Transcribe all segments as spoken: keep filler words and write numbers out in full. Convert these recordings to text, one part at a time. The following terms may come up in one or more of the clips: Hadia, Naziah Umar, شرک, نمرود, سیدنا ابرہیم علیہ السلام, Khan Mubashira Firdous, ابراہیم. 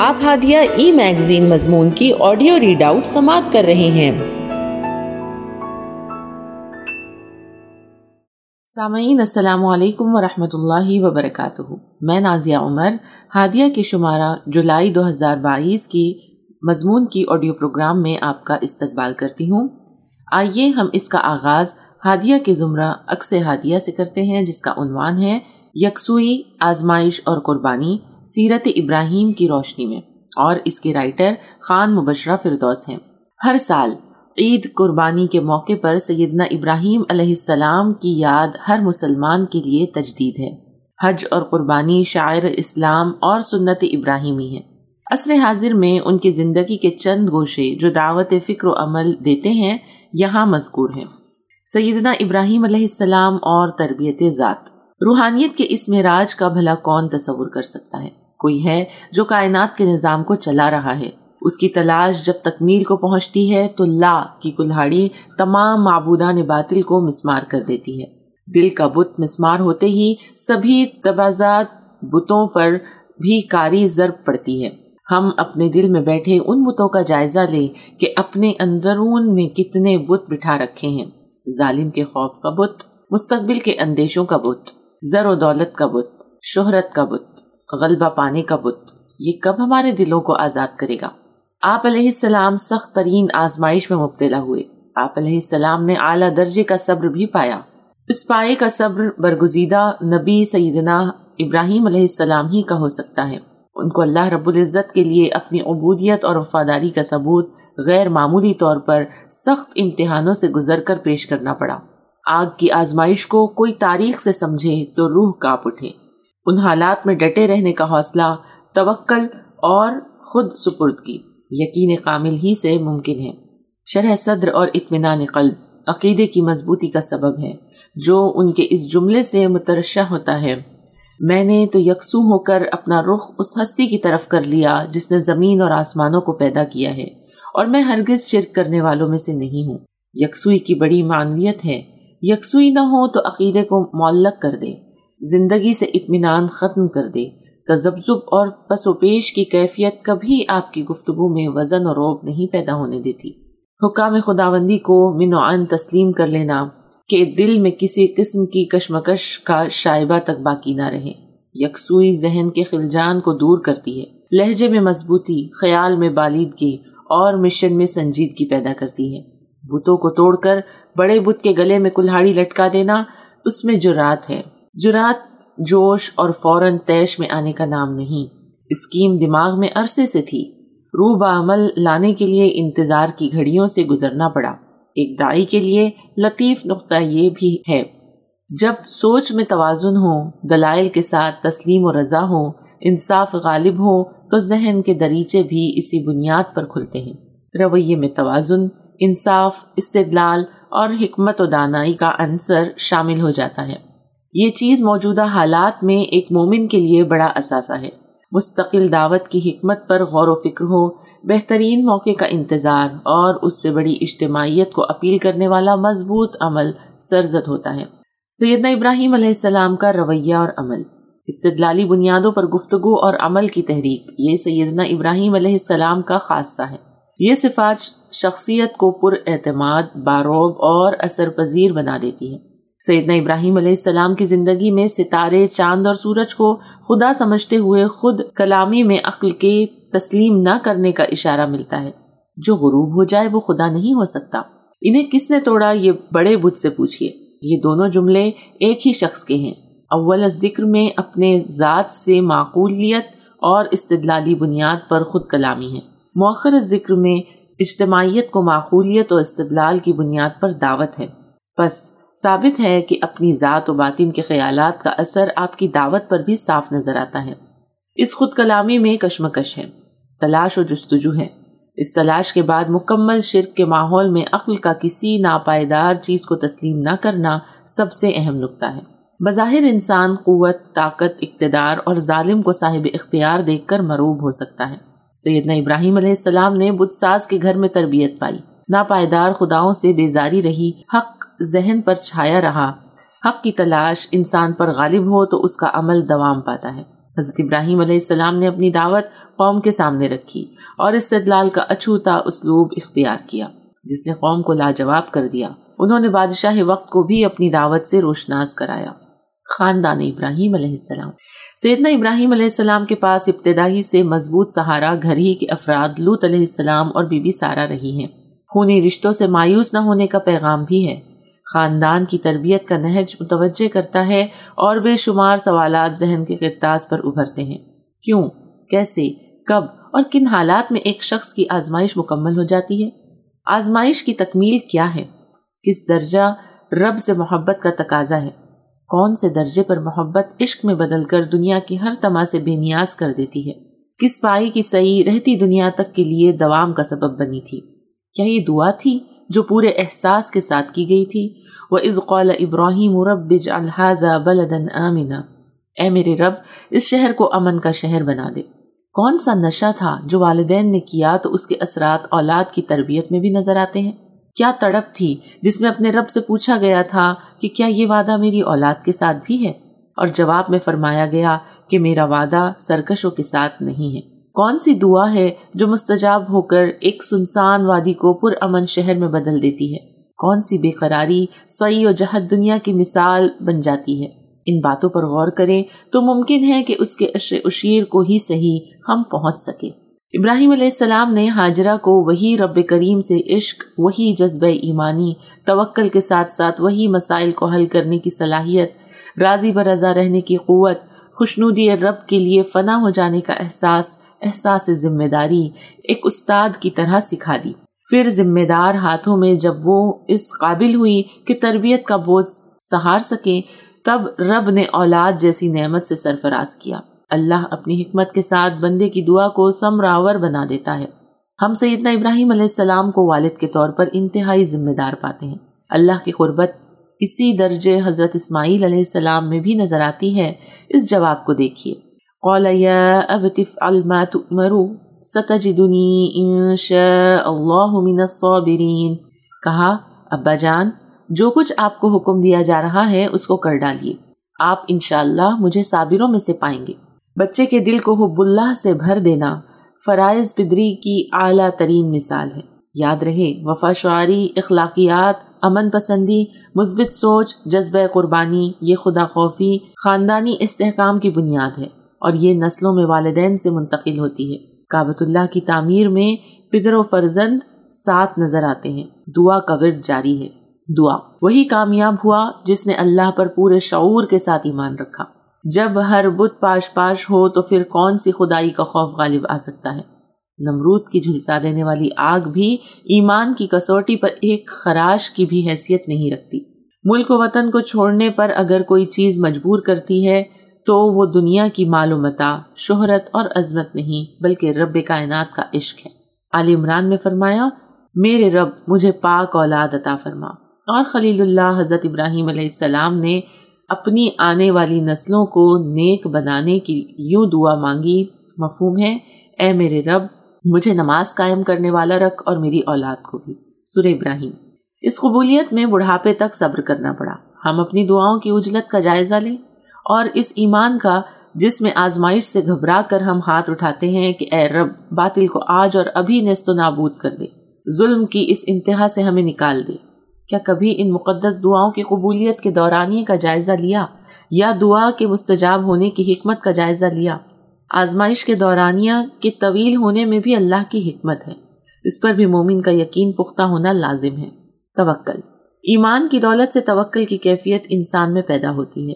آپ ہادیہ ای میگزین مضمون کی آڈیو ریڈ آؤٹ سماعت کر رہے ہیں۔ سامعین السلام علیکم ورحمۃ اللہ وبرکاتہ، میں نازیہ عمر ہادیہ کے شمارہ جولائی دو ہزار بائیس کی مضمون کی آڈیو پروگرام میں آپ کا استقبال کرتی ہوں۔ آئیے ہم اس کا آغاز ہادیہ کے زمرہ عکس ہادیہ سے کرتے ہیں، جس کا عنوان ہے یکسوئی، آزمائش اور قربانی، سیرت ابراہیم کی روشنی میں، اور اس کے رائٹر خان مبشرہ فردوس ہیں۔ ہر سال عید قربانی کے موقع پر سیدنا ابراہیم علیہ السلام کی یاد ہر مسلمان کے لیے تجدید ہے۔ حج اور قربانی شعائر اسلام اور سنت ابراہیمی ہیں۔ عصر حاضر میں ان کی زندگی کے چند گوشے جو دعوت فکر و عمل دیتے ہیں یہاں مذکور ہیں۔ سیدنا ابراہیم علیہ السلام اور تربیت ذات، روحانیت کے اس معراج کا بھلا کون تصور کر سکتا ہے؟ کوئی ہے جو کائنات کے نظام کو چلا رہا ہے، اس کی تلاش جب تکمیل کو پہنچتی ہے تو لا کی کلہاڑی تمام معبودان باطل کو مسمار کر دیتی ہے۔ دل کا بت مسمار ہوتے ہی سبھی تبازات بتوں پر بھی کاری ضرب پڑتی ہے۔ ہم اپنے دل میں بیٹھے ان بتوں کا جائزہ لیں کہ اپنے اندرون میں کتنے بت بٹھا رکھے ہیں۔ ظالم کے خوف کا بت، مستقبل کے اندیشوں کا بت، زر و دولت کا بت، شہرت کا بت، غلبہ پانے کا بت، یہ کب ہمارے دلوں کو آزاد کرے گا؟ آپ علیہ السلام سخت ترین آزمائش میں مبتلا ہوئے۔ آپ علیہ السلام نے اعلیٰ درجے کا صبر بھی پایا۔ اس پائے کا صبر برگزیدہ نبی سیدنا ابراہیم علیہ السلام ہی کا ہو سکتا ہے۔ ان کو اللہ رب العزت کے لیے اپنی عبودیت اور وفاداری کا ثبوت غیر معمولی طور پر سخت امتحانوں سے گزر کر پیش کرنا پڑا۔ آگ کی آزمائش کو کوئی تاریخ سے سمجھے تو روح کانپ اٹھے۔ ان حالات میں ڈٹے رہنے کا حوصلہ، توکل اور خود سپردگی یقین کامل ہی سے ممکن ہے۔ شرح صدر اور اطمینان قلب عقیدے کی مضبوطی کا سبب ہے، جو ان کے اس جملے سے مترشح ہوتا ہے: میں نے تو یکسو ہو کر اپنا رخ اس ہستی کی طرف کر لیا جس نے زمین اور آسمانوں کو پیدا کیا ہے، اور میں ہرگز شرک کرنے والوں میں سے نہیں ہوں۔ یکسوئی کی بڑی معنویت ہے۔ یکسوئی نہ ہو تو عقیدے کو معلق کر دے، زندگی سے اطمینان ختم کر دے، تذبذب اور پس و پیش کی کیفیت کبھی آپ کی گفتگو میں وزن اور روب نہیں پیدا ہونے دیتی۔ حکام خداوندی کو من و عن تسلیم کر لینا کہ دل میں کسی قسم کی کشمکش کا شائبہ تک باقی نہ رہے، یکسوئی ذہن کے خلجان کو دور کرتی ہے، لہجے میں مضبوطی، خیال میں بالیدگی اور مشن میں سنجیدگی پیدا کرتی ہے۔ بتوں کو توڑ کر بڑے بت کے گلے میں کلہاڑی لٹکا دینا، اس میں جرات ہے۔ جرات جوش اور فوراً طیش میں آنے کا نام نہیں۔ اسکیم دماغ میں عرصے سے تھی، رو بعمل لانے کے لیے انتظار کی گھڑیوں سے گزرنا پڑا۔ ایک داعی کے لیے لطیف نقطہ یہ بھی ہے، جب سوچ میں توازن ہو، دلائل کے ساتھ تسلیم و رضا ہو، انصاف غالب ہو تو ذہن کے دریچے بھی اسی بنیاد پر کھلتے ہیں۔ رویے میں توازن، انصاف، استدلال اور حکمت و دانائی کا عنصر شامل ہو جاتا ہے۔ یہ چیز موجودہ حالات میں ایک مومن کے لیے بڑا اثاثہ ہے۔ مستقل دعوت کی حکمت پر غور و فکر ہو، بہترین موقع کا انتظار اور اس سے بڑی اجتماعیت کو اپیل کرنے والا مضبوط عمل سرزد ہوتا ہے۔ سیدنا ابراہیم علیہ السلام کا رویہ اور عمل، استدلالی بنیادوں پر گفتگو اور عمل کی تحریک، یہ سیدنا ابراہیم علیہ السلام کا خاصہ ہے۔ یہ صفات شخصیت کو پر اعتماد، باروب اور اثر پذیر بنا دیتی ہے۔ سیدنا ابراہیم علیہ السلام کی زندگی میں ستارے، چاند اور سورج کو خدا سمجھتے ہوئے خود کلامی میں عقل کے تسلیم نہ کرنے کا اشارہ ملتا ہے۔ جو غروب ہو جائے وہ خدا نہیں ہو سکتا۔ انہیں کس نے توڑا، یہ بڑے بت سے پوچھئے۔ یہ دونوں جملے ایک ہی شخص کے ہیں۔ اول ذکر میں اپنے ذات سے معقولیت اور استدلالی بنیاد پر خود کلامی ہے، مؤخر ذکر میں اجتماعیت کو معقولیت اور استدلال کی بنیاد پر دعوت ہے۔ پس ثابت ہے کہ اپنی ذات و باطن کے خیالات کا اثر آپ کی دعوت پر بھی صاف نظر آتا ہے۔ اس خود کلامی میں کشمکش ہے، تلاش و جستجو ہے۔ اس تلاش کے بعد مکمل شرک کے ماحول میں عقل کا کسی ناپائیدار چیز کو تسلیم نہ کرنا سب سے اہم نقطہ ہے۔ بظاہر انسان قوت، طاقت، اقتدار اور ظالم کو صاحب اختیار دیکھ کر مروب ہو سکتا ہے۔ سیدنا ابراہیم علیہ السلام نے بت ساز کے گھر میں تربیت پائی، ناپائیدار خداؤں سے بیزاری رہی، حق ذہن پر چھایا رہا۔ حق کی تلاش انسان پر غالب ہو تو اس کا عمل دوام پاتا ہے۔ حضرت ابراہیم علیہ السلام نے اپنی دعوت قوم کے سامنے رکھی اور استدلال کا اچھوتا اسلوب اختیار کیا جس نے قوم کو لاجواب کر دیا۔ انہوں نے بادشاہ وقت کو بھی اپنی دعوت سے روشناس کرایا۔ خاندان ابراہیم علیہ السلام۔ سیدنا ابراہیم علیہ السلام کے پاس ابتدائی سے مضبوط سہارا گھر ہی کے افراد لوط علیہ السلام اور بی بی سارہ رہی ہیں۔ خونی رشتوں سے مایوس نہ ہونے کا پیغام بھی ہے۔ خاندان کی تربیت کا نہج متوجہ کرتا ہے اور بے شمار سوالات ذہن کے کرتاس پر ابھرتے ہیں۔ کیوں، کیسے، کب اور کن حالات میں ایک شخص کی آزمائش مکمل ہو جاتی ہے؟ آزمائش کی تکمیل کیا ہے؟ کس درجہ رب سے محبت کا تقاضا ہے؟ کون سے درجے پر محبت عشق میں بدل کر دنیا کی ہر تما سے بے نیاز کر دیتی ہے؟ کس پائی کی سعی رہتی دنیا تک کے لیے دوام کا سبب بنی تھی؟ کیا یہ دعا تھی جو پورے احساس کے ساتھ کی گئی تھی؟ وَإِذْ قَالَ إِبْرَاهِيمُ رَبِّ اجْعَلْ هَذَا بَلَدًا آمِنًا، اے میرے رب اس شہر کو امن کا شہر بنا دے۔ کون سا نشہ تھا جو والدین نے کیا تو اس کے اثرات اولاد کی تربیت میں بھی نظر آتے ہیں؟ کیا تڑپ تھی جس میں اپنے رب سے پوچھا گیا تھا کہ کیا یہ وعدہ میری اولاد کے ساتھ بھی ہے، اور جواب میں فرمایا گیا کہ میرا وعدہ سرکشوں کے ساتھ نہیں ہے؟ کون سی دعا ہے جو مستجاب ہو کر ایک سنسان وادی کو پرامن شہر میں بدل دیتی ہے؟ کون سی بے قراری سعی و جہد دنیا کی مثال بن جاتی ہے؟ ان باتوں پر غور کریں تو ممکن ہے کہ اس کے عشر عشیر کو ہی صحیح ہم پہنچ سکیں۔ ابراہیم علیہ السلام نے ہاجرہ کو وہی رب کریم سے عشق، وہی جذبہ ایمانی، توکل کے ساتھ ساتھ وہی مسائل کو حل کرنے کی صلاحیت، راضی برضا رہنے کی قوت، خوشنودی رب کے لیے فنا ہو جانے کا احساس، احساس ذمہ داری ایک استاد کی طرح سکھا دی۔ پھر ذمہ دار ہاتھوں میں جب وہ اس قابل ہوئی کہ تربیت کا بوجھ سہار سکیں، تب رب نے اولاد جیسی نعمت سے سرفراز کیا۔ اللہ اپنی حکمت کے ساتھ بندے کی دعا کو ثمرآور بنا دیتا ہے۔ ہم سیدنا ابراہیم علیہ السلام کو والد کے طور پر انتہائی ذمہ دار پاتے ہیں۔ اللہ کی قربت اسی درجے حضرت اسماعیل علیہ السلام میں بھی نظر آتی ہے۔ اس جواب کو دیکھیے، قَالَ يَا أَبَتِ افْعَلْ مَا تُؤْمَرُ سَتَجِدُنِي إِنْ شَاءَ اللَّهُ مِنَ الصَّابِرِينَ، کہا ابا جان جو کچھ آپ کو حکم دیا جا رہا ہے اس کو کر ڈالیے، آپ انشاءاللہ مجھے صابروں میں سے پائیں گے۔ بچے کے دل کو حب اللہ سے بھر دینا فرائض پدری کی اعلیٰ ترین مثال ہے۔ یاد رہے، وفا شعاری، اخلاقیات، امن پسندی، مثبت سوچ، جذبہ قربانی، یہ خدا خوفی خاندانی استحکام کی بنیاد ہے اور یہ نسلوں میں والدین سے منتقل ہوتی ہے۔ کعبۃ اللہ کی تعمیر میں پدر و فرزند ساتھ نظر آتے ہیں۔ دعا کا ورد جاری ہے۔ دعا وہی کامیاب ہوا جس نے اللہ پر پورے شعور کے ساتھ ایمان رکھا۔ جب ہر بت پاش پاش ہو تو پھر کون سی خدائی کا خوف غالب آ سکتا ہے؟ نمرود کی جھلسا دینے والی آگ بھی ایمان کی کسوٹی پر ایک خراش کی بھی حیثیت نہیں رکھتی۔ ملک و وطن کو چھوڑنے پر اگر کوئی چیز مجبور کرتی ہے تو وہ دنیا کی مال و متاع، شہرت اور عظمت نہیں بلکہ رب کائنات کا عشق ہے۔ آل عمران میں فرمایا، میرے رب مجھے پاک اولاد عطا فرما، اور خلیل اللہ حضرت ابراہیم علیہ السلام نے اپنی آنے والی نسلوں کو نیک بنانے کی یوں دعا مانگی، مفہوم ہے اے میرے رب مجھے نماز قائم کرنے والا رکھ اور میری اولاد کو بھی، سورہ ابراہیم۔ اس قبولیت میں بڑھاپے تک صبر کرنا پڑا۔ ہم اپنی دعاؤں کی اجلت کا جائزہ لیں اور اس ایمان کا جس میں آزمائش سے گھبرا کر ہم ہاتھ اٹھاتے ہیں کہ اے رب باطل کو آج اور ابھی نیست و نابود کر دے، ظلم کی اس انتہا سے ہمیں نکال دے۔ کیا کبھی ان مقدس دعاؤں کی قبولیت کے دورانیے کا جائزہ لیا یا دعا کے مستجاب ہونے کی حکمت کا جائزہ لیا؟ آزمائش کے دورانیہ کے طویل ہونے میں بھی اللہ کی حکمت ہے، اس پر بھی مومن کا یقین پختہ ہونا لازم ہے۔ توکل ایمان کی دولت سے توکل کی کیفیت انسان میں پیدا ہوتی ہے۔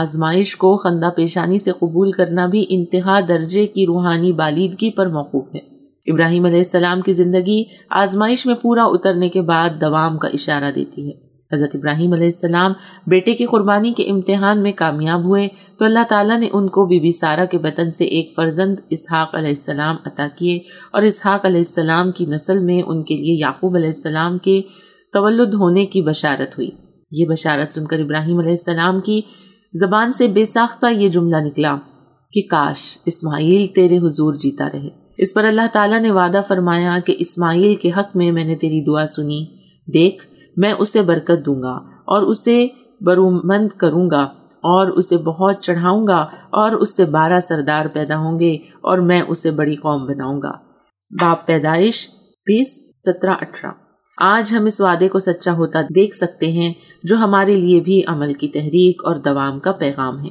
آزمائش کو خندہ پیشانی سے قبول کرنا بھی انتہا درجے کی روحانی بالیدگی پر موقوف ہے۔ ابراہیم علیہ السلام کی زندگی آزمائش میں پورا اترنے کے بعد دوام کا اشارہ دیتی ہے۔ حضرت ابراہیم علیہ السلام بیٹے کی قربانی کے امتحان میں کامیاب ہوئے تو اللہ تعالیٰ نے ان کو بی بی سارہ کے بطن سے ایک فرزند اسحاق علیہ السلام عطا کیے، اور اسحاق علیہ السلام کی نسل میں ان کے لیے یعقوب علیہ السلام کے تولد ہونے کی بشارت ہوئی۔ یہ بشارت سن کر ابراہیم علیہ السلام کی زبان سے بے ساختہ یہ جملہ نکلا کہ کاش اسماعیل تیرے حضور جیتا رہے۔ اس پر اللہ تعالیٰ نے وعدہ فرمایا کہ اسماعیل کے حق میں میں نے تیری دعا سنی، دیکھ میں اسے برکت دوں گا اور اسے برومند کروں گا اور اسے بہت چڑھاؤں گا اور اس سے بارہ سردار پیدا ہوں گے اور میں اسے بڑی قوم بناؤں گا۔ باب پیدائش بیس سترہ اٹھارہ۔ آج ہم اس وعدے کو سچا ہوتا دیکھ سکتے ہیں جو ہمارے لیے بھی عمل کی تحریک اور دوام کا پیغام ہے۔